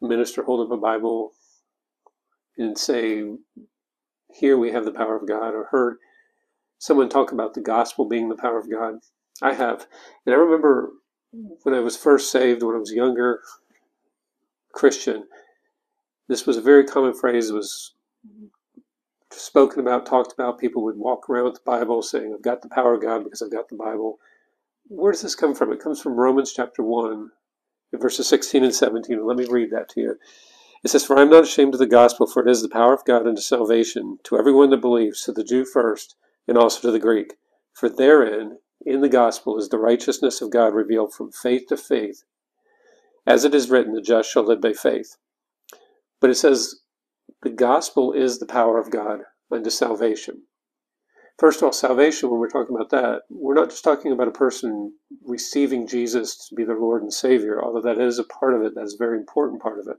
minister hold up a Bible and say, here we have the power of God, or heard someone talk about the gospel being the power of God. I have. And I remember when I was first saved, when I was younger Christian, this was a very common phrase. It was spoken about, talked about. People would walk around with the Bible saying, I've got the power of God because I've got the Bible. Where does this come from? It comes from Romans chapter 1, verses 16 and 17. Let me read that to you. It says, For I am not ashamed of the gospel, for it is the power of God unto salvation, to everyone that believes, to the Jew first, and also to the Greek. For therein, in the gospel, is the righteousness of God revealed from faith to faith. As it is written, the just shall live by faith. But it says, the gospel is the power of God unto salvation. First of all, salvation, when we're talking about that, we're not just talking about a person receiving Jesus to be their Lord and Savior, although that is a part of it, that's a very important part of it.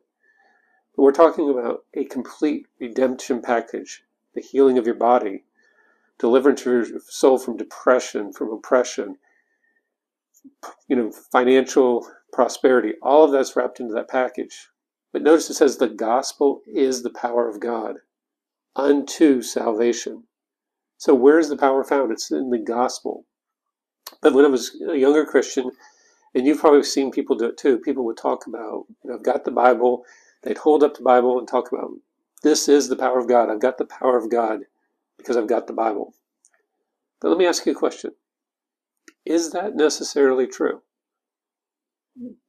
But we're talking about a complete redemption package, the healing of your body, deliverance of your soul from depression, from oppression, financial prosperity, all of that's wrapped into that package. But notice it says the gospel is the power of God unto salvation. So where is the power found? It's in the gospel. But when I was a younger Christian, and you've probably seen people do it too, people would talk about, I've got the Bible. They'd hold up the Bible and talk about, this is the power of God. I've got the power of God because I've got the Bible. But let me ask you a question. Is that necessarily true?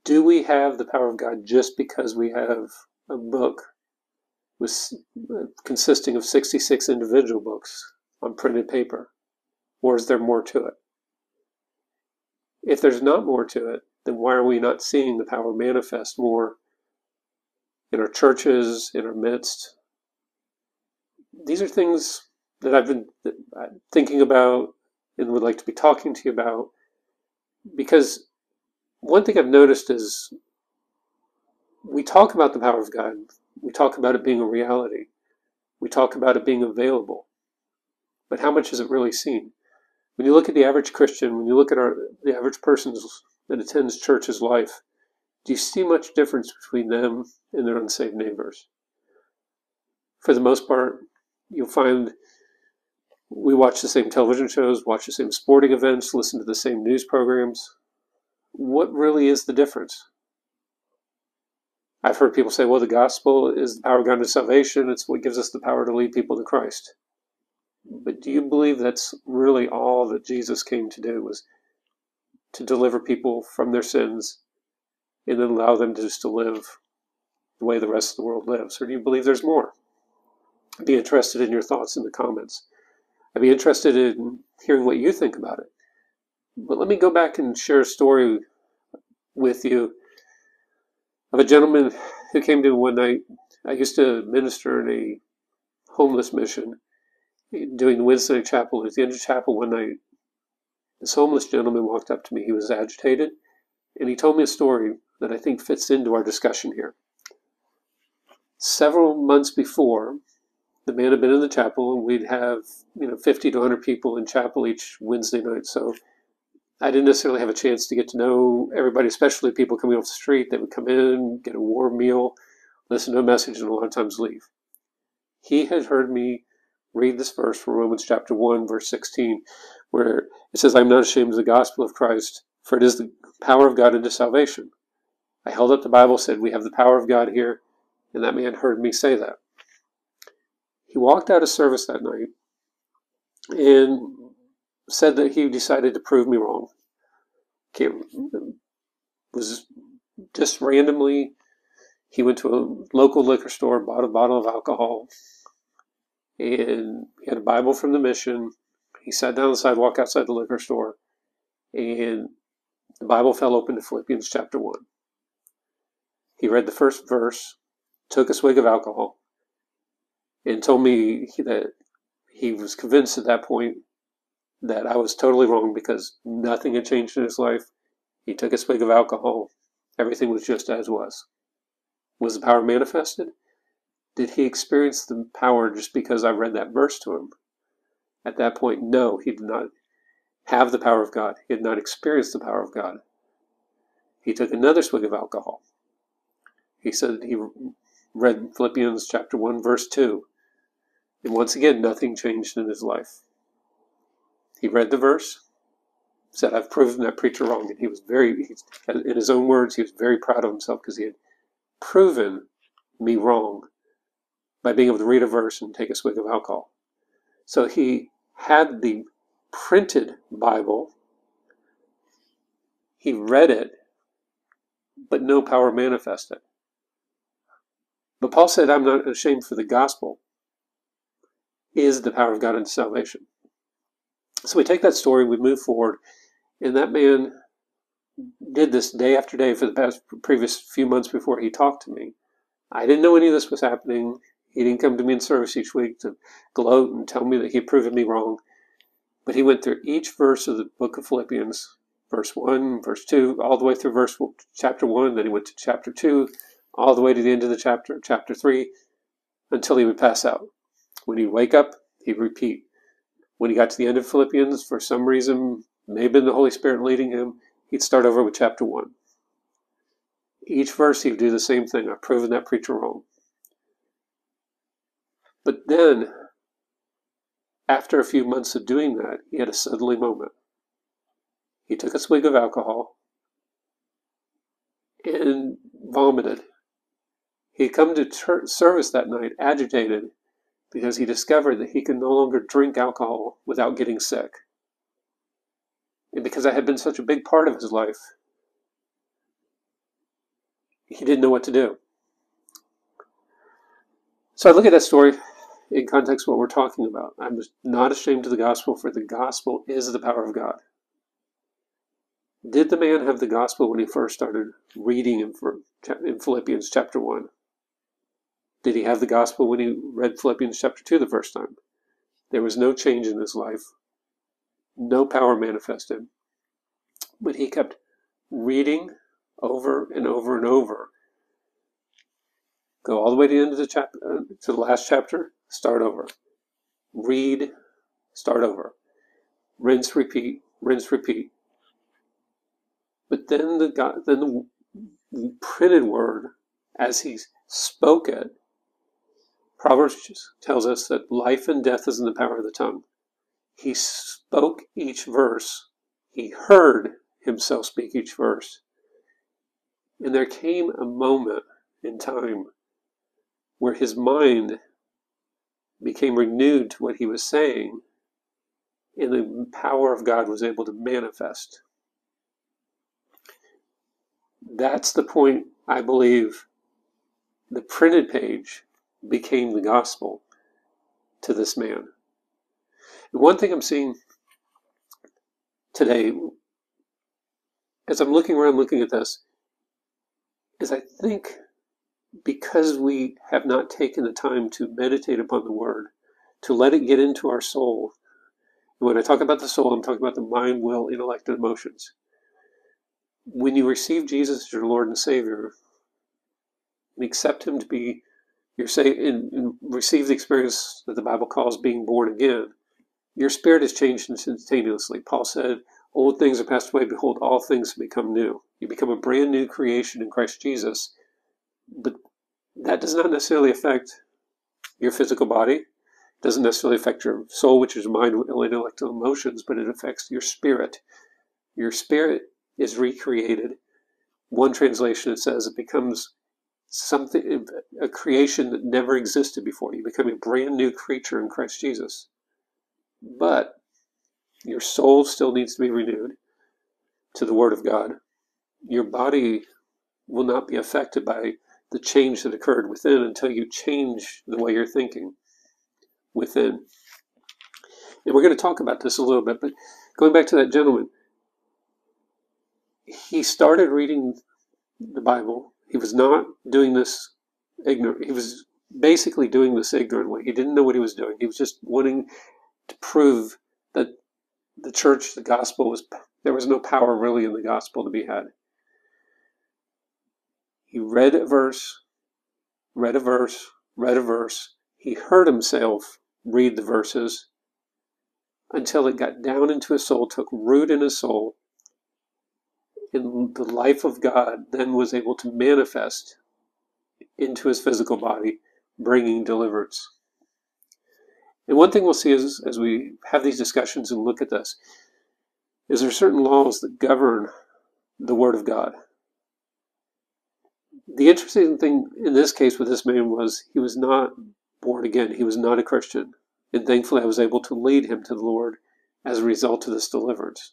Do we have the power of God just because we have a book consisting of 66 individual books on printed paper? Or is there more to it? If there's not more to it, then why are we not seeing the power manifest more in our churches, in our midst? These are things that I've been thinking about and would like to be talking to you about, because one thing I've noticed is we talk about the power of God. We talk about it being a reality. We talk about it being available. But how much is it really seen? When you look at the average Christian, when you look at the average person that attends church's life, do you see much difference between them and their unsaved neighbors? For the most part, you'll find we watch the same television shows, watch the same sporting events, listen to the same news programs. What really is the difference? I've heard people say, well, the gospel is the power of God to salvation. It's what gives us the power to lead people to Christ. But do you believe that's really all that Jesus came to do, was to deliver people from their sins and then allow them just to live the way the rest of the world lives? Or do you believe there's more? I'd be interested in your thoughts in the comments. I'd be interested in hearing what you think about it. But let me go back and share a story with you of a gentleman who came to me one night. I used to minister in a homeless mission, doing the Wednesday night chapel. At the end of chapel one night, this homeless gentleman walked up to me. He was agitated, and he told me a story that I think fits into our discussion here. Several months before, the man had been in the chapel, and we'd have 50 to 100 people in chapel each Wednesday night, so I didn't necessarily have a chance to get to know everybody, especially people coming off the street. They would come in, get a warm meal, listen to a message, and a lot of times leave. He had heard me read this verse from Romans chapter 1, verse 16, where it says, I am not ashamed of the gospel of Christ, for it is the power of God unto salvation. I held up the Bible, said, we have the power of God here, and that man heard me say that. He walked out of service that night, and said that he decided to prove me wrong. Was just randomly, he went to a local liquor store, bought a bottle of alcohol, and he had a Bible from the mission. He sat down on the sidewalk outside the liquor store, and the Bible fell open to Philippians chapter 1. He read the first verse, took a swig of alcohol, and told me that he was convinced at that point that I was totally wrong because nothing had changed in his life. He took a swig of alcohol. Everything was just as was. Was the power manifested? Did he experience the power just because I read that verse to him? At that point, no, he did not have the power of God. He had not experienced the power of God. He took another swig of alcohol. He said he read Philippians chapter 1, verse 2. And once again, nothing changed in his life. He read the verse, said, I've proven that preacher wrong. And he was very, in his own words, he was very proud of himself because he had proven me wrong by being able to read a verse and take a swig of alcohol. So he had the printed Bible. He read it, but no power manifested. But Paul said, I'm not ashamed, for the gospel is the power of God unto salvation. So we take that story, we move forward, and that man did this day after day for the past previous few months before he talked to me. I didn't know any of this was happening. He didn't come to me in service each week to gloat and tell me that he had proven me wrong. But he went through each verse of the book of Philippians, verse 1, verse 2, all the way through chapter 1, then he went to chapter 2, all the way to the end of the chapter, chapter 3, until he would pass out. When he'd wake up, he'd repeat. When he got to the end of Philippians, for some reason, may have been the Holy Spirit leading him, he'd start over with chapter 1. Each verse he'd do the same thing. I've proven that preacher wrong. But then, after a few months of doing that, he had a suddenly moment. He took a swig of alcohol and vomited. He had come to service that night agitated because he discovered that he could no longer drink alcohol without getting sick. And because that had been such a big part of his life, he didn't know what to do. So I look at that story in context of what we're talking about. I'm not ashamed of the gospel, for the gospel is the power of God. Did the man have the gospel when he first started reading in Philippians chapter 1? Did he have the gospel when he read Philippians chapter 2 the first time? There was no change in his life. No power manifested. But he kept reading over and over and over. Go all the way to the end of the chapter, to the last chapter, start over. Read, start over. Rinse, repeat, rinse, repeat. But then the printed word, as he spoke it, Proverbs tells us that life and death is in the power of the tongue. He spoke each verse. He heard himself speak each verse. And there came a moment in time where his mind became renewed to what he was saying, and the power of God was able to manifest. That's the point, I believe, the printed page became the gospel to this man. And one thing I'm seeing today, as I'm looking around looking at this, is I think because we have not taken the time to meditate upon the word, to let it get into our soul. And when I talk about the soul, I'm talking about the mind, will, intellect, and emotions. When you receive Jesus as your Lord and Savior, and accept Him to be your Savior, and receive the experience that the Bible calls being born again, your spirit is changed instantaneously. Paul said, "Old things are passed away; behold, all things become new." You become a brand new creation in Christ Jesus, but that does not necessarily affect your physical body. It doesn't necessarily affect your soul, which is mind, will, intellect, and emotions, but it affects your spirit. Your spirit is recreated. One translation, it says, it becomes something, a creation that never existed before. You become a brand new creature in Christ Jesus. But your soul still needs to be renewed to the Word of God. Your body will not be affected by the change that occurred within until you change the way you're thinking within. And we're going to talk about this a little bit, but going back to that gentleman, he started reading the Bible. He was not doing this ignorant. He was basically doing this ignorantly. He didn't know what he was doing. He was just wanting to prove that the church, the gospel, there was no power really in the gospel to be had. He read a verse, read a verse, read a verse. He heard himself read the verses until it got down into his soul, took root in his soul, and the life of God then was able to manifest into his physical body, bringing deliverance. And one thing we'll see is, as we have these discussions and look at this, is there are certain laws that govern the Word of God. The interesting thing in this case with this man was he was not born again. He was not a Christian. And thankfully I was able to lead him to the Lord as a result of this deliverance.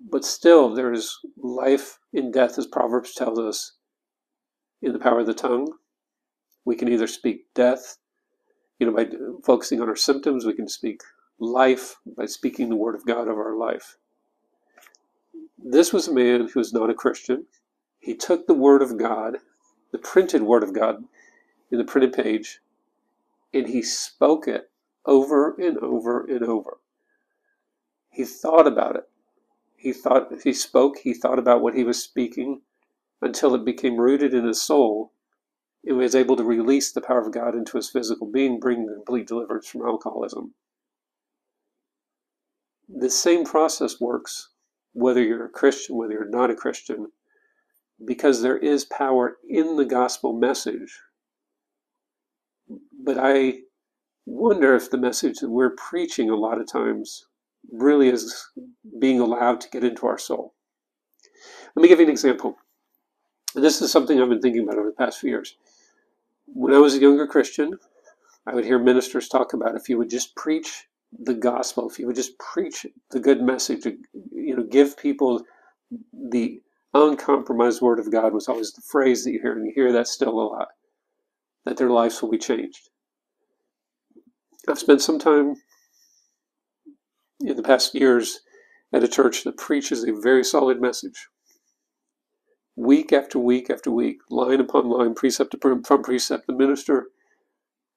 But still, there is life in death, as Proverbs tells us, in the power of the tongue. We can either speak death, by focusing on our symptoms. We can speak life by speaking the Word of God of our life. This was a man who was not a Christian. He took the Word of God, the printed Word of God, in the printed page, and he spoke it over and over and over. He thought about it. He thought about what he was speaking until it became rooted in his soul and was able to release the power of God into his physical being, bringing complete deliverance from alcoholism. The same process works whether you're a Christian, whether you're not a Christian, because there is power in the gospel message. But I wonder if the message that we're preaching a lot of times really is being allowed to get into our soul. Let me give you an example. This is something I've been thinking about over the past few years. When I was a younger Christian, I would hear ministers talk about if you would just preach the gospel, if you would just preach the good message, give people the uncompromised Word of God, was always the phrase that you hear, and you hear that still a lot, that their lives will be changed. I've spent some time in the past years at a church that preaches a very solid message. Week after week after week, line upon line, precept upon precept, the minister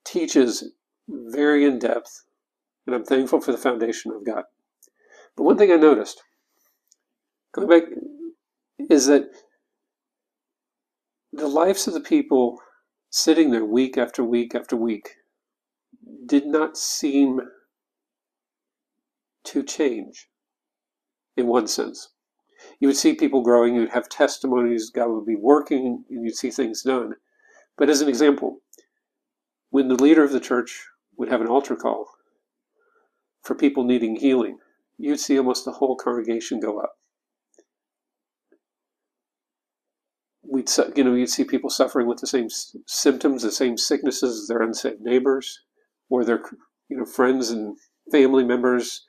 teaches very in depth, and I'm thankful for the foundation I've got. But one thing I noticed, going back, is that the lives of the people sitting there week after week after week did not seem to change in one sense. You would see people growing, you'd have testimonies, God would be working, and you'd see things done. But as an example, when the leader of the church would have an altar call for people needing healing, you'd see almost the whole congregation go up. You'd see people suffering with the same symptoms, the same sicknesses as their unsaved neighbors or their friends and family members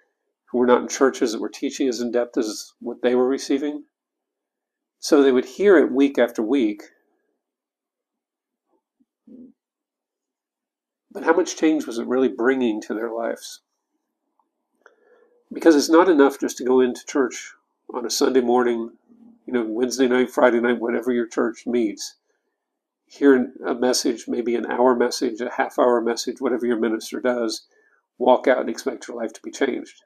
who were not in churches that were teaching as in depth as what they were receiving. So they would hear it week after week. But how much change was it really bringing to their lives? Because it's not enough just to go into church on a Sunday morning, Wednesday night, Friday night, whenever your church meets. Hear a message, maybe an hour message, a half hour message, whatever your minister does, walk out and expect your life to be changed.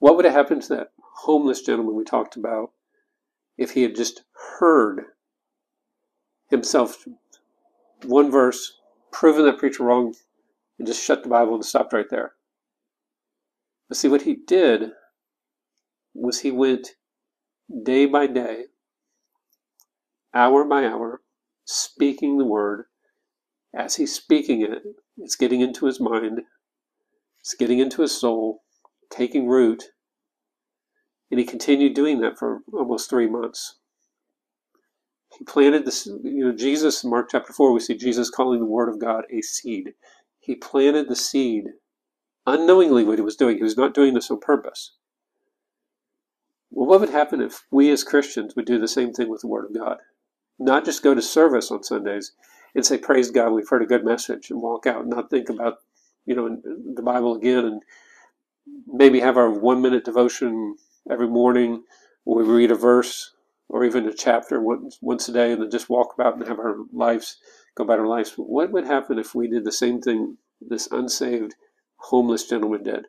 What would have happened to that homeless gentleman we talked about if he had just heard himself one verse, proven that preacher wrong, and just shut the Bible and stopped right there? But see, what he did was he went day by day, hour by hour, speaking the Word. As he's speaking it, it's getting into his mind, it's getting into his soul, taking root, and he continued doing that for almost 3 months. He planted this, Jesus, in Mark chapter 4, we see Jesus calling the Word of God a seed. He planted the seed unknowingly what he was doing. He was not doing this on purpose. Well, what would happen if we as Christians would do the same thing with the Word of God? Not just go to service on Sundays and say, praise God, we've heard a good message, and walk out and not think about, the Bible again, and maybe have our 1-minute devotion every morning where we read a verse or even a chapter once a day, and then just walk about and have our lives, go about our lives. What would happen if we did the same thing this unsaved homeless gentleman did?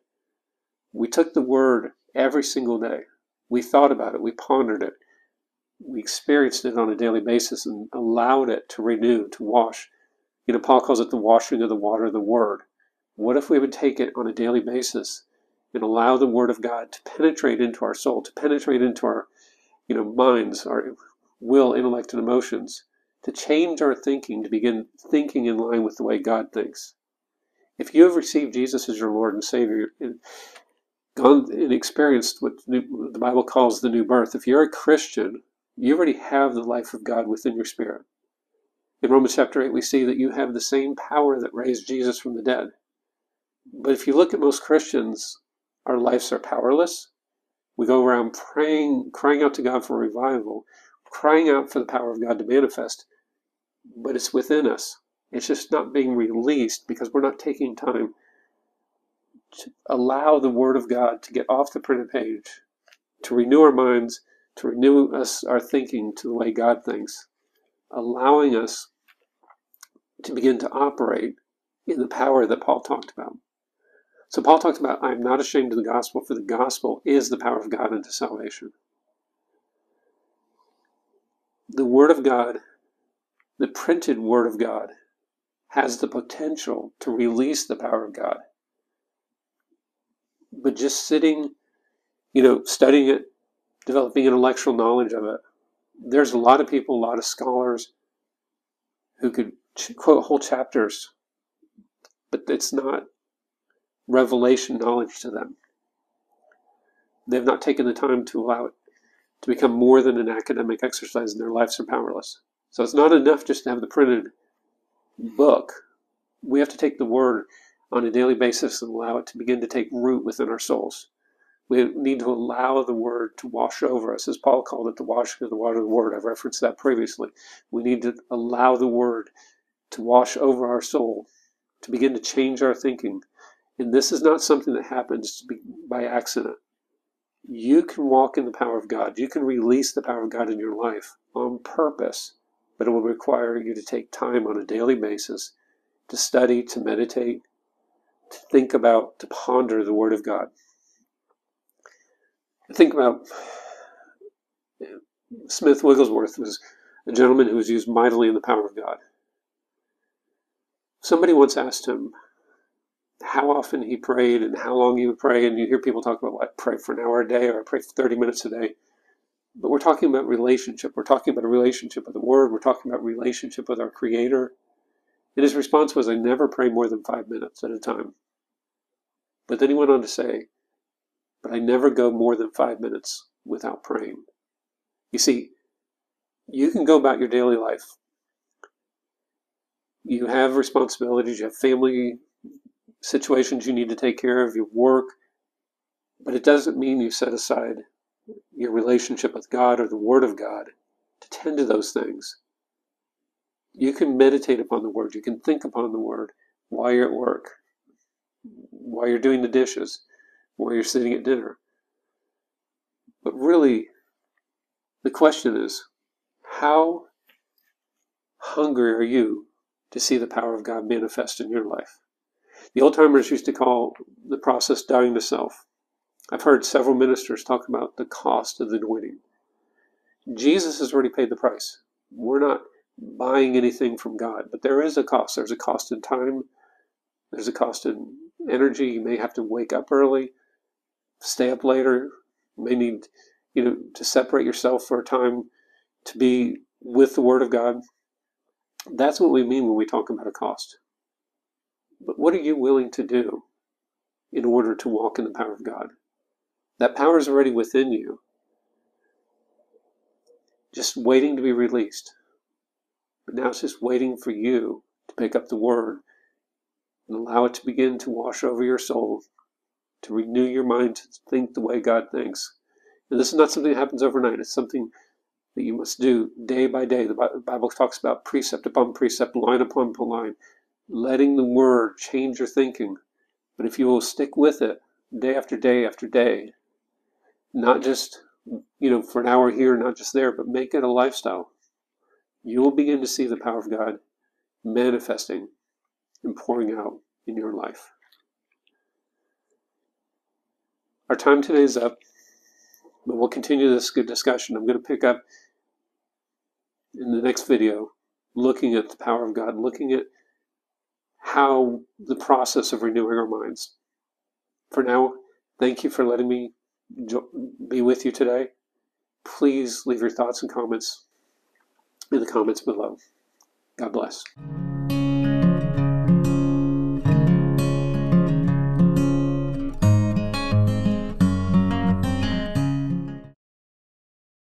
We took the Word every single day. We thought about it. We pondered it. We experienced it on a daily basis and allowed it to renew, to wash. Paul calls it the washing of the water of the Word. What if we would take it on a daily basis and allow the Word of God to penetrate into our soul, to penetrate into our minds, our will, intellect, and emotions, to change our thinking, to begin thinking in line with the way God thinks. If you have received Jesus as your Lord and Savior, gone and experienced what the Bible calls the new birth, if you're a Christian, you already have the life of God within your spirit. In Romans chapter 8, we see that you have the same power that raised Jesus from the dead. But if you look at most Christians, our lives are powerless. We go around praying, crying out to God for revival, crying out for the power of God to manifest. But it's within us. It's just not being released because we're not taking time to allow the Word of God to get off the printed page, to renew our minds, to renew us, our thinking to the way God thinks, allowing us to begin to operate in the power that Paul talked about. So Paul talked about, I'm not ashamed of the gospel, for the gospel is the power of God unto salvation. The Word of God, the printed Word of God, has the potential to release the power of God. But just sitting, studying it, developing intellectual knowledge of it, there's a lot of people, a lot of scholars who could quote whole chapters, but it's not revelation knowledge to them. They've not taken the time to allow it to become more than an academic exercise, and their lives are powerless. So it's not enough just to have the printed book. We have to take the Word on a daily basis and allow it to begin to take root within our souls. We need to allow the Word to wash over us, as Paul called it, the washing of the water of the Word. I've referenced that previously. We need to allow the Word to wash over our soul, to begin to change our thinking. And this is not something that happens by accident. You can walk in the power of God. You can release the power of God in your life on purpose, but it will require you to take time on a daily basis to study, to meditate, to think about, to ponder the Word of God. Think about Smith Wigglesworth was a gentleman who was used mightily in the power of God. Somebody once asked him how often he prayed and how long he would pray, and you hear people talk about, I pray for an hour a day, or I pray for 30 minutes a day. But we're talking about relationship. We're talking about a relationship with the Word. We're talking about relationship with our Creator. And his response was, I never pray more than 5 minutes at a time. But then he went on to say, but I never go more than 5 minutes without praying. You see, you can go about your daily life. You have responsibilities, you have family situations you need to take care of, your work, but it doesn't mean you set aside your relationship with God or the Word of God to tend to those things. You can meditate upon the Word, you can think upon the Word while you're at work, while you're doing the dishes, while you're sitting at dinner. But really, the question is, how hungry are you to see the power of God manifest in your life? The old-timers used to call the process dying to self. I've heard several ministers talk about the cost of the anointing. Jesus has already paid the price. We're not buying anything from God, but there is a cost. There's a cost in time. There's a cost in energy. You may have to wake up early, stay up later. You may need, to separate yourself for a time to be with the Word of God. That's what we mean when we talk about a cost. But what are you willing to do in order to walk in the power of God? That power is already within you, just waiting to be released. But now it's just waiting for you to pick up the Word and allow it to begin to wash over your soul, to renew your mind, to think the way God thinks. And this is not something that happens overnight. It's something that you must do day by day. The Bible talks about precept upon precept, line upon line, letting the Word change your thinking. But if you will stick with it day after day after day, not just, for an hour here, not just there, but make it a lifestyle, you will begin to see the power of God manifesting and pouring out in your life. Our time today is up, but we'll continue this good discussion. I'm going to pick up in the next video, looking at the power of God, looking at how the process of renewing our minds. For now, thank you for letting me be with you today. Please leave your thoughts and comments. in the comments below. God bless.